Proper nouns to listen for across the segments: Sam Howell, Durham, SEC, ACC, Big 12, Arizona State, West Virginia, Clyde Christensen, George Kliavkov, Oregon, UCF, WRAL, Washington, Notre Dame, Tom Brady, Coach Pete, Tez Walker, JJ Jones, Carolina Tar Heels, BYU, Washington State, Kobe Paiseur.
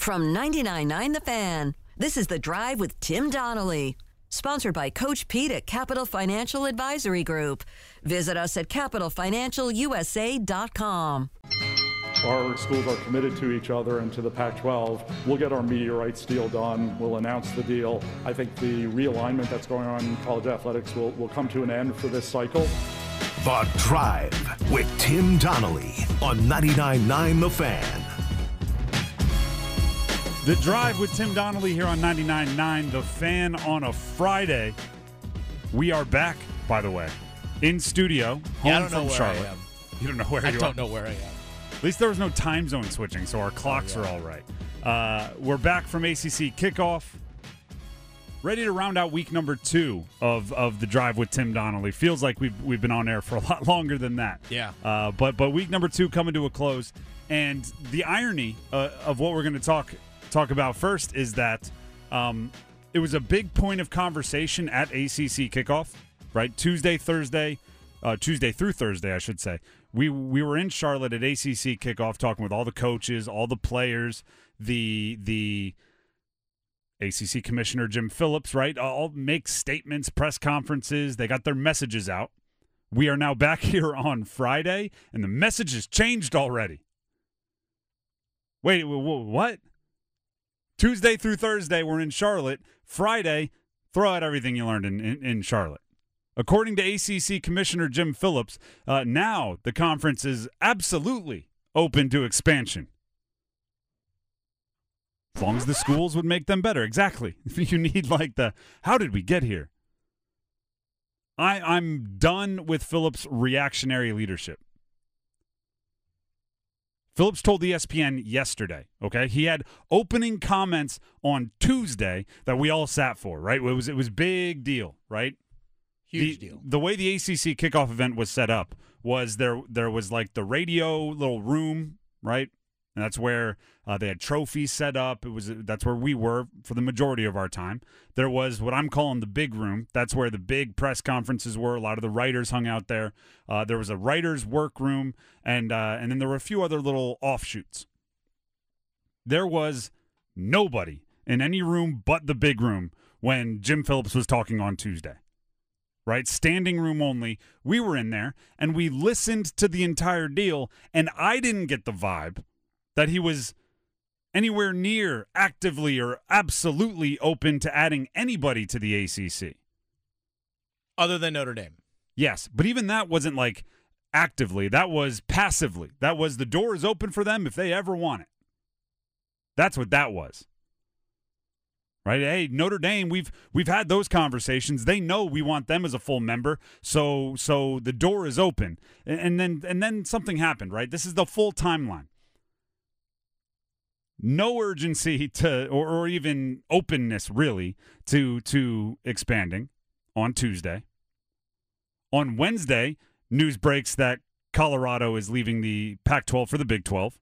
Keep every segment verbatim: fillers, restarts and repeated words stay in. from ninety-nine point nine The Fan. This is The Drive with Tim Donnelly, sponsored by Coach Pete at Capital Financial Advisory Group. Visit us at Capital Financial U S A dot com. Our schools are committed to each other and to the Pac twelve. We'll get our media rights deal done. We'll announce the deal. I think the realignment that's going on in college athletics will, will come to an end for this cycle. The Drive with Tim Donnelly on ninety-nine point nine The Fan. The Drive with Tim Donnelly here on ninety-nine point nine The Fan on a Friday. We are back, by the way, in studio. Yeah, I don't know where Charlotte. I am. You don't know where I you are? I don't know where I am. At least there was no time zone switching, so our clocks oh, yeah. are all right. Uh, we're back from A C C kickoff, ready to round out week number two of, of the Drive with Tim Donnelly. Feels like we've we've been on air for a lot longer than that. Yeah. Uh, but but week number two coming to a close, and the irony uh, of what we're going to talk talk about first is that um, it was a big point of conversation at A C C kickoff, right? Tuesday, Thursday, uh, Tuesday through Thursday, I should say. We we were in Charlotte at A C C kickoff talking with all the coaches, all the players, the the A C C commissioner, Jim Phillips, right? All make statements, press conferences. They got their messages out. We are now back here on Friday, and the message has changed already. Wait, what? Tuesday through Thursday, we're in Charlotte. Friday, throw out everything you learned in, in, in Charlotte. According to A C C Commissioner Jim Phillips, uh, now the conference is absolutely open to expansion. As long as the schools would make them better. Exactly. You need like the, how did we get here? I, I'm done with Phillips' reactionary leadership. Phillips told E S P N yesterday, okay? He had opening comments on Tuesday that we all sat for, right? It was it was big deal, right? Huge the, deal. The way the A C C kickoff event was set up was there there was like the radio little room, right? And that's where uh, they had trophies set up. It was that's where we were for the majority of our time. There was what I'm calling the big room. That's where the big press conferences were. A lot of the writers hung out there. Uh, there was a writers' workroom, and uh, and then there were a few other little offshoots. There was nobody in any room but the big room when Jim Phillips was talking on Tuesday. Right? Standing room only. We were in there, and we listened to the entire deal, and I didn't get the vibe that he was anywhere near actively or absolutely open to adding anybody to the A C C. Other than Notre Dame. Yes, but even that wasn't like actively. That was passively. That was the door is open for them if they ever want it. That's what that was. Right? Hey, Notre Dame, we've we've had those conversations. They know we want them as a full member, so so the door is open. And, and then and then something happened, right? This is the full timeline. No urgency to or, or even openness really to to expanding on Tuesday. On Wednesday, news breaks that Colorado is leaving the Pac twelve for the Big twelve.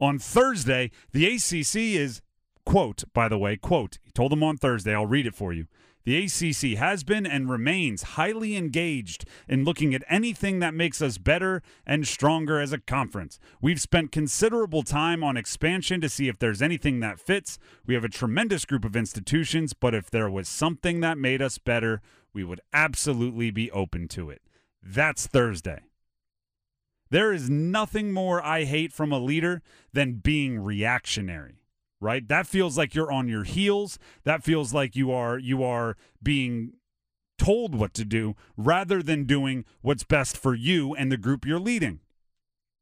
On Thursday, the A C C is quote, by the way, quote, he told them on Thursday, I'll read it for you. The A C C has been and remains highly engaged in looking at anything that makes us better and stronger as a conference. We've spent considerable time on expansion to see if there's anything that fits. We have a tremendous group of institutions, but if there was something that made us better, we would absolutely be open to it. That's Thursday. There is nothing more I hate from a leader than being reactionary. Right? That feels like you're on your heels. That feels like you are you are being told what to do rather than doing what's best for you and the group you're leading.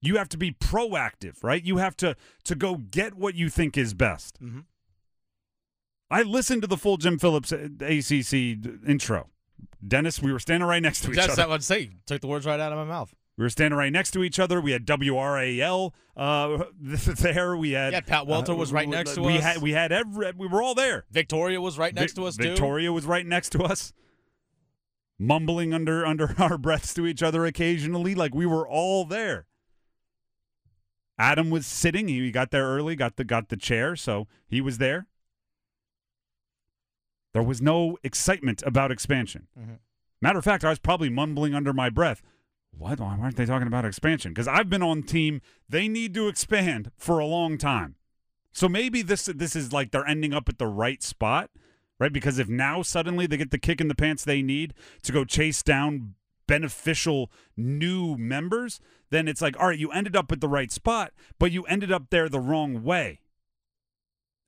You have to be proactive, right? You have to, to go get what you think is best. Mm-hmm. I listened to the full Jim Phillips A C C intro. Dennis, we were standing right next to each That's other. That's what I'd say. Took the words right out of my mouth. We were standing right next to each other. We had W R A L uh, there. We had yeah. Pat Walter uh, was right next to we us. Had, we had every. We were all there. Victoria was right next Vi- to us. Victoria too. Victoria was right next to us, mumbling under under our breaths to each other occasionally, like we were all there. Adam was sitting. He got there early. Got the got the chair, so he was there. There was no excitement about expansion. Mm-hmm. Matter of fact, I was probably mumbling under my breath. What? Why aren't they talking about expansion? Because I've been on team. They need to expand for a long time. So maybe this this is like they're ending up at the right spot, right? Because if now suddenly they get the kick in the pants they need to go chase down beneficial new members, then it's like, all right, you ended up at the right spot, but you ended up there the wrong way.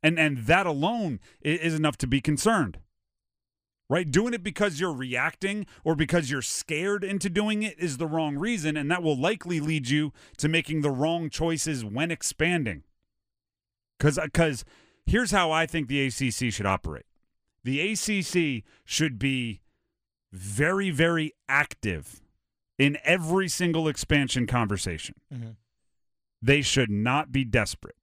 And and that alone is enough to be concerned, right? Doing it because you're reacting or because you're scared into doing it is the wrong reason, and that will likely lead you to making the wrong choices when expanding. Because because here's how I think the A C C should operate. The A C C should be very, very active in every single expansion conversation. Mm-hmm. They should not be desperate.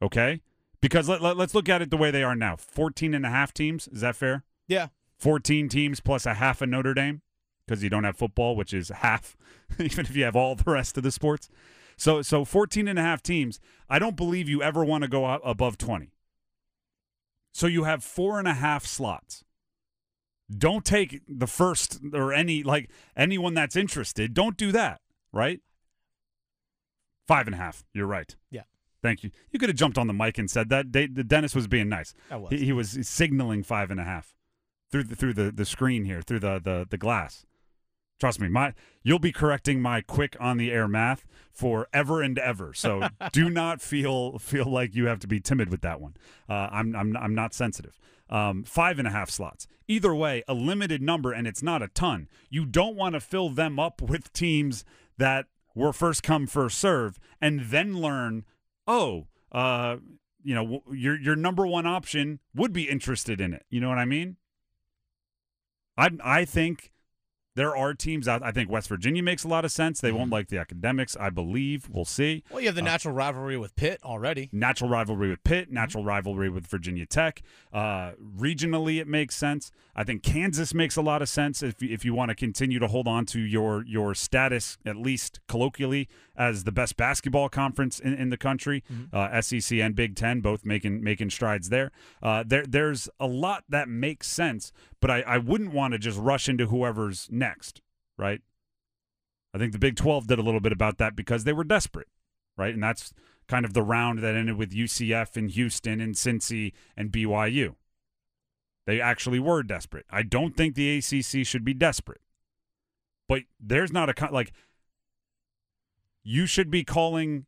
Okay? Because let, let, let's look at it the way they are now. fourteen and a half teams. Is that fair? Yeah. fourteen teams plus a half of Notre Dame because you don't have football, which is half, even if you have all the rest of the sports. So so fourteen and a half teams, I don't believe you ever want to go out above twenty. So you have four and a half slots. Don't take the first or any, like anyone that's interested. Don't do that, right? Five and a half. You're right. Yeah. Thank you. You could have jumped on the mic and said that. They, the Dennis was being nice. I was. He, he was signaling five and a half through the, through the, the screen here, through the, the, the glass. Trust me, my you'll be correcting my quick on the air math forever and ever. So do not feel feel like you have to be timid with that one. Uh, I'm I'm I'm not sensitive. Um, five and a half slots. Either way, a limited number, and it's not a ton. You don't want to fill them up with teams that were first come, first serve, and then learn, oh, uh, you know, your your number one option would be interested in it. You know what I mean? I I think. There are teams out. I think West Virginia makes a lot of sense. They mm-hmm. won't like the academics, I believe. We'll see. Well, you have the uh, natural rivalry with Pitt already. Natural rivalry with Pitt. Natural mm-hmm. rivalry with Virginia Tech. Uh, regionally, it makes sense. I think Kansas makes a lot of sense if if you want to continue to hold on to your your status, at least colloquially, as the best basketball conference in, in the country. Mm-hmm. Uh, S E C and Big Ten both making making strides there. Uh, there there's a lot that makes sense, but I, I wouldn't want to just rush into whoever's next, right? I think the Big twelve did a little bit about that because they were desperate, right? And that's kind of the round that ended with U C F and Houston and Cincy and B Y U. They actually were desperate. I don't think the A C C should be desperate. But there's not a – like, you should be calling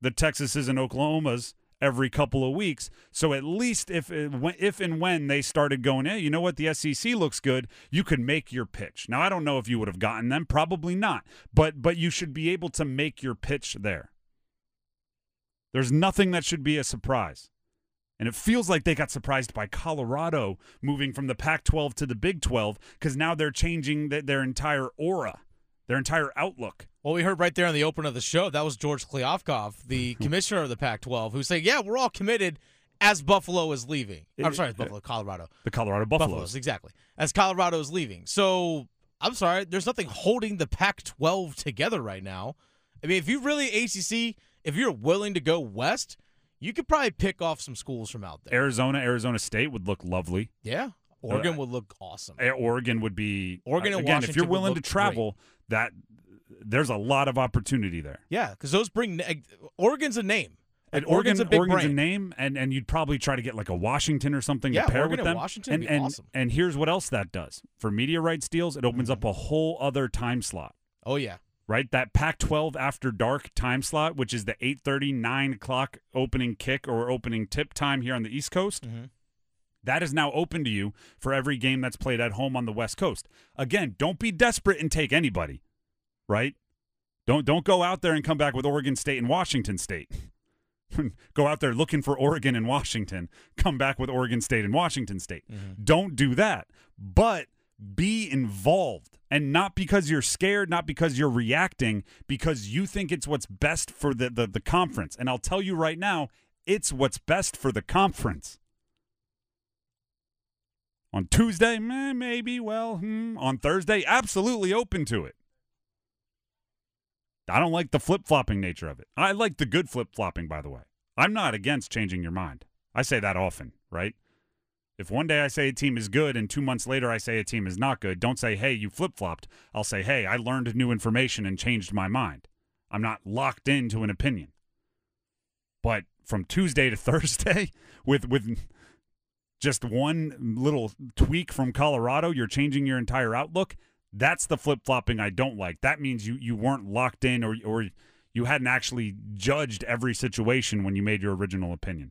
the Texases and Oklahomas every couple of weeks. So at least if if and when they started going, hey, you know what, the S E C looks good, you could make your pitch. Now, I don't know if you would have gotten them. Probably not. But but you should be able to make your pitch there. There's nothing that should be a surprise. And it feels like they got surprised by Colorado moving from the Pac twelve to the Big twelve because now they're changing the, their entire aura, their entire outlook. Well, we heard right there in the opener of the show, that was George Kliavkov, the commissioner of the Pac twelve, who said, yeah, we're all committed as Buffalo is leaving. I'm sorry, it's Buffalo, Colorado. The Colorado Buffaloes. Buffaloes, exactly. As Colorado is leaving. So, I'm sorry, there's nothing holding the Pac twelve together right now. I mean, if you really, A C C, if you're willing to go west, you could probably pick off some schools from out there. Arizona, Arizona State would look lovely. Yeah. Oregon uh, would look awesome. Oregon would be, Oregon and again, Washington if you're willing to travel, great. that – There's a lot of opportunity there. Yeah, because those bring – Oregon's a name. Like, and Oregon, Oregon's a big Oregon's brand. a name, and, and you'd probably try to get like a Washington or something yeah, to pair Oregon with them. Yeah, Oregon and Washington and, would be and, awesome. And here's what else that does. For media rights deals, it opens up a whole other time slot. Oh, yeah. Right? That Pac twelve after dark time slot, which is the eight thirty, nine o'clock opening kick or opening tip time here on the East Coast. Mm-hmm. That is now open to you for every game that's played at home on the West Coast. Again, don't be desperate and take anybody. Right? Don't don't go out there and come back with Oregon State and Washington State. Go out there looking for Oregon and Washington. Come back with Oregon State and Washington State. Mm-hmm. Don't do that. But be involved. And not because you're scared, not because you're reacting, because you think it's what's best for the, the, the conference. And I'll tell you right now, it's what's best for the conference. On Tuesday, eh, maybe, well, hmm. On Thursday, absolutely open to it. I don't like the flip-flopping nature of it. I like the good flip-flopping, by the way. I'm not against changing your mind. I say that often, right? If one day I say a team is good and two months later I say a team is not good, don't say, hey, you flip-flopped. I'll say, hey, I learned new information and changed my mind. I'm not locked into an opinion. But from Tuesday to Thursday with with just one little tweak from Colorado, you're changing your entire outlook. That's the flip-flopping I don't like. That means you, you weren't locked in or or you hadn't actually judged every situation when you made your original opinion.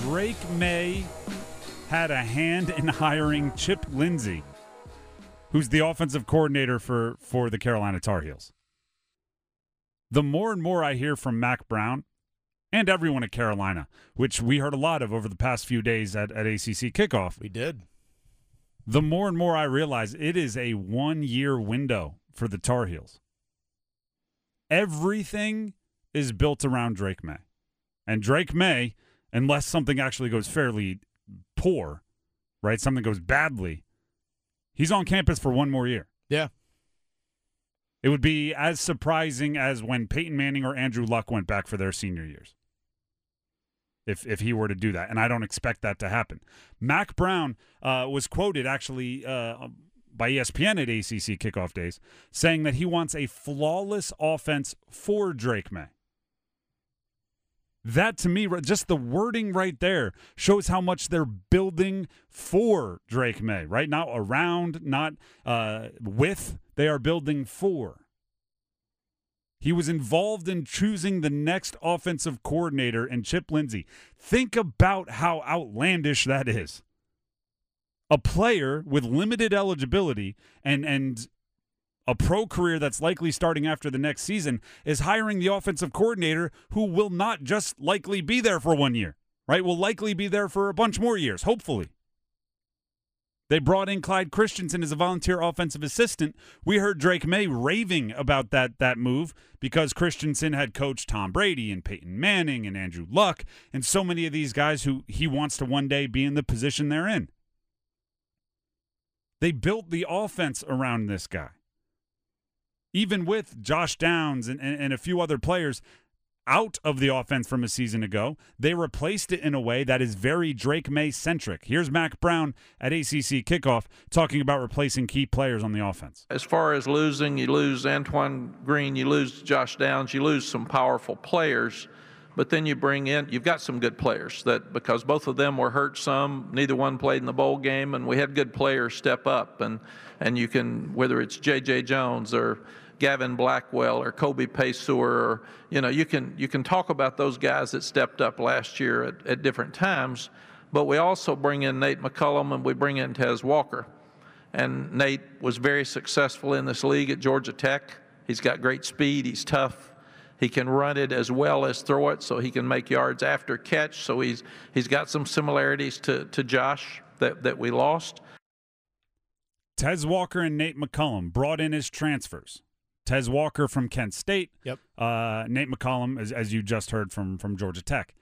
Drake Maye had a hand in hiring Chip Lindsey, who's the offensive coordinator for, for the Carolina Tar Heels. The more and more I hear from Mack Brown and everyone at Carolina, which we heard a lot of over the past few days at, at A C C kickoff. We did. The more and more I realize it is a one-year window for the Tar Heels. Everything is built around Drake Maye. And Drake Maye... unless something actually goes fairly poor, right? Something goes badly. He's on campus for one more year. Yeah. It would be as surprising as when Peyton Manning or Andrew Luck went back for their senior years. If if he were to do that. And I don't expect that to happen. Mack Brown uh, was quoted actually uh, by E S P N at A C C kickoff days saying that he wants a flawless offense for Drake Maye. That, to me, just the wording right there shows how much they're building for Drake Maye, right? Not around, not uh, with. They are building for. He was involved in choosing the next offensive coordinator in Chip Lindsey. Think about how outlandish that is. A player with limited eligibility and and a pro career that's likely starting after the next season is hiring the offensive coordinator who will not just likely be there for one year, right? Will likely be there for a bunch more years, hopefully. They brought in Clyde Christensen as a volunteer offensive assistant. We heard Drake Maye raving about that that move because Christensen had coached Tom Brady and Peyton Manning and Andrew Luck and so many of these guys who he wants to one day be in the position they're in. They built the offense around this guy. Even with Josh Downs and, and, and a few other players out of the offense from a season ago, they replaced it in a way that is very Drake Maye-centric. Here's Mack Brown at A C C kickoff talking about replacing key players on the offense. As far as losing, you lose Antoine Green, you lose Josh Downs, you lose some powerful players, but then you bring in, you've got some good players that because both of them were hurt some, neither one played in the bowl game, and we had good players step up. And, and you can, whether it's J J. Jones or Gavin Blackwell or Kobe Paiseur, or, you know, you can you can talk about those guys that stepped up last year at, at different times, but we also bring in Nate McCollum and we bring in Tez Walker. And Nate was very successful in this league at Georgia Tech. He's got great speed, he's tough, he can run it as well as throw it, so he can make yards after catch, so he's he's got some similarities to, to Josh that, that we lost. Tez Walker and Nate McCollum brought in as transfers. Tez Walker from Kent State. Yep. Uh, Nate McCollum, as, as you just heard, from, from Georgia Tech.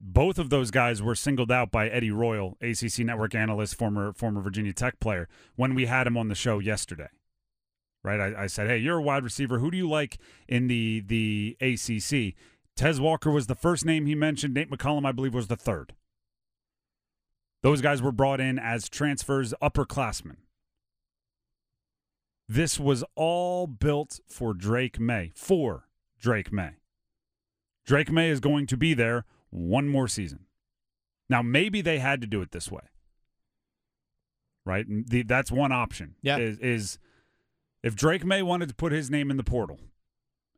Both of those guys were singled out by Eddie Royal, A C C network analyst, former former Virginia Tech player, when we had him on the show yesterday. Right? I, I said, hey, you're a wide receiver. Who do you like in the, the A C C? Tez Walker was the first name he mentioned. Nate McCollum, I believe, was the third. Those guys were brought in as transfers, upperclassmen. This was all built for Drake Maye, for Drake Maye. Drake Maye is going to be there one more season. Now, maybe they had to do it this way, right? The, that's one option. Yeah. Is, is if Drake Maye wanted to put his name in the portal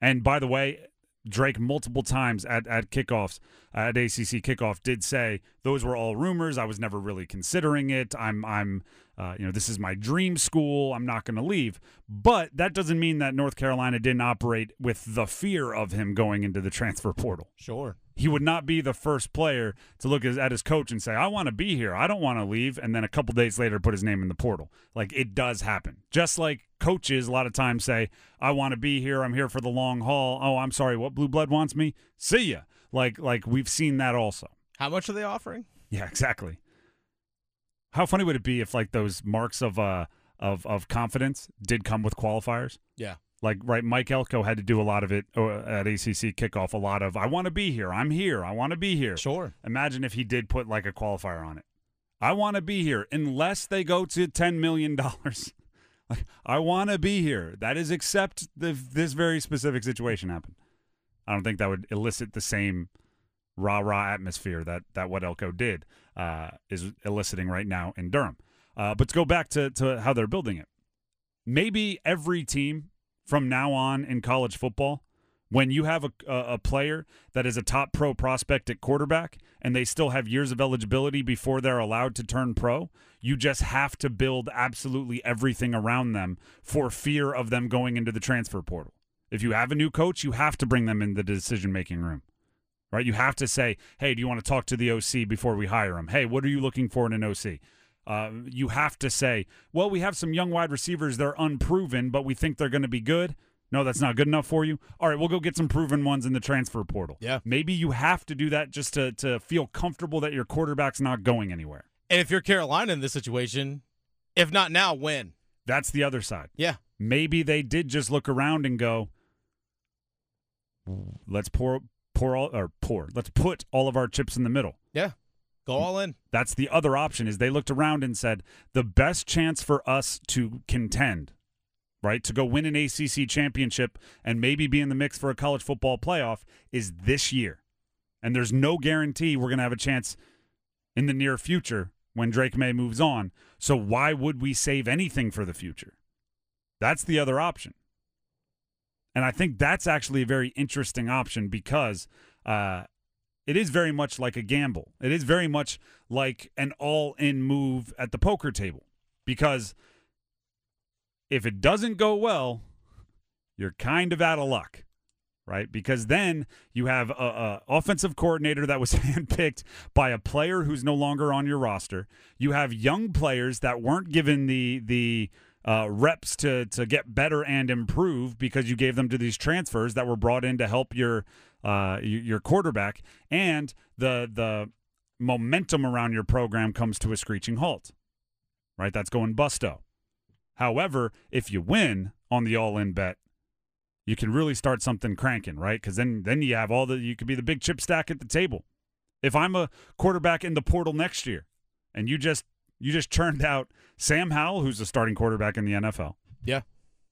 And by the way, Drake multiple times at, at kickoffs, at A C C kickoff, did say those were all rumors. I was never really considering it. I'm, I'm, uh, you know, this is my dream school. I'm not going to leave. But that doesn't mean that North Carolina didn't operate with the fear of him going into the transfer portal. Sure, he would not be the first player to look at his coach and say, "I want to be here. I don't want to leave." And then a couple days later, put his name in the portal. Like, it does happen. Just like coaches a lot of times say, "I want to be here. I'm here for the long haul. Oh, I'm sorry. What blue blood wants me? See ya." Like, like we've seen that also. How much are they offering? Yeah, exactly. How funny would it be if like those marks of uh of of confidence did come with qualifiers? Yeah. Like, right, Mike Elko had to do a lot of it at A C C kickoff, a lot of, I want to be here, I'm here, I want to be here. Sure. Imagine if he did put, like, a qualifier on it. I want to be here, unless they go to ten million dollars. Like, I want to be here. That is, except if this very specific situation happened. I don't think that would elicit the same rah-rah atmosphere that, that what Elko did uh, is eliciting right now in Durham. Uh, but to go back to, to how they're building it, maybe every team from now on in college football, when you have a, a a player that is a top pro prospect at quarterback and they still have years of eligibility before they're allowed to turn pro, you just have to build absolutely everything around them for fear of them going into the transfer portal. If you have a new coach, you have to bring them in the decision-making room, right? You have to say, hey, do you want to talk to the O C before we hire him? Hey, what are you looking for in an O C? Uh, you have to say, well, we have some young wide receivers. They're unproven, but we think they're going to be good. No, that's not good enough for you. All right, we'll go get some proven ones in the transfer portal. Yeah. Maybe you have to do that just to, to feel comfortable that your quarterback's not going anywhere. And if you're Carolina in this situation, if not now, when? That's the other side. Yeah. Maybe they did just look around and go, let's pour, pour all, or pour. Let's put all of our chips in the middle. Yeah. Go all in. That's the other option, is they looked around and said, the best chance for us to contend, right, to go win an A C C championship and maybe be in the mix for a college football playoff is this year. And there's no guarantee we're going to have a chance in the near future when Drake Maye moves on. So why would we save anything for the future? That's the other option. And I think that's actually a very interesting option because uh, – it is very much like a gamble. It is very much like an all-in move at the poker table, because if it doesn't go well, you're kind of out of luck, right? Because then you have an offensive coordinator that was handpicked by a player who's no longer on your roster. You have young players that weren't given the the uh, reps to to get better and improve because you gave them to these transfers that were brought in to help your Uh, your quarterback, and the the momentum around your program comes to a screeching halt, right? That's going busto. However, if you win on the all-in bet, you can really start something cranking, right? Because then then you have all the you could be the big chip stack at the table. If I'm a quarterback in the portal next year, and you just you just churned out Sam Howell, who's the starting quarterback in the N F L, yeah,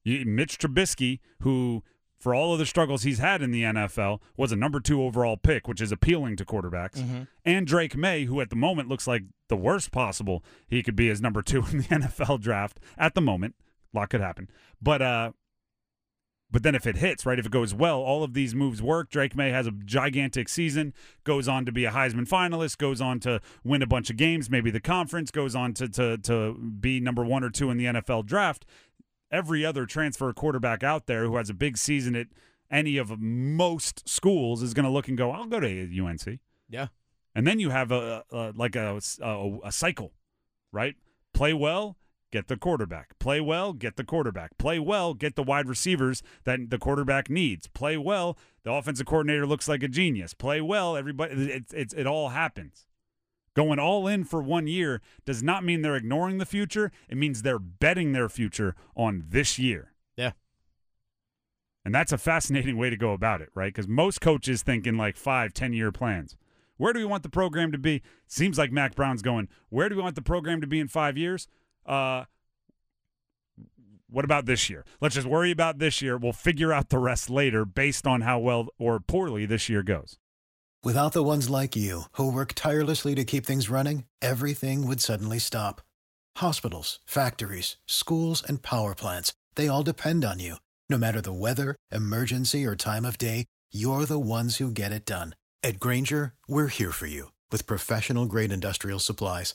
you, Mitch Trubisky, who, for all of the struggles he's had in the N F L, was a number two overall pick, which is appealing to quarterbacks. Mm-hmm. And Drake Maye, who at the moment looks like the worst possible he could be as number two in the N F L draft at the moment. A lot could happen. But uh, but then if it hits, right, if it goes well, all of these moves work. Drake Maye has a gigantic season, goes on to be a Heisman finalist, goes on to win a bunch of games, maybe the conference, goes on to to, to be number one or two in the N F L draft. Every other transfer quarterback out there who has a big season at any of most schools is going to look and go, I'll go to U N C. Yeah. And then you have a, a like a, a, a cycle, right? Play well, get the quarterback. Play well, get the quarterback. Play well, get the wide receivers that the quarterback needs. Play well, the offensive coordinator looks like a genius. Play well, everybody. It, it, it all happens. Going all in for one year does not mean they're ignoring the future. It means they're betting their future on this year. Yeah. And that's a fascinating way to go about it, right? Because most coaches think in like five, ten-year plans. Where do we want the program to be? Seems like Mack Brown's going, where do we want the program to be in five years? Uh, what about this year? Let's just worry about this year. We'll figure out the rest later based on how well or poorly this year goes. Without the ones like you, who work tirelessly to keep things running, everything would suddenly stop. Hospitals, factories, schools, and power plants, they all depend on you. No matter the weather, emergency, or time of day, you're the ones who get it done. At Grainger, we're here for you with professional-grade industrial supplies.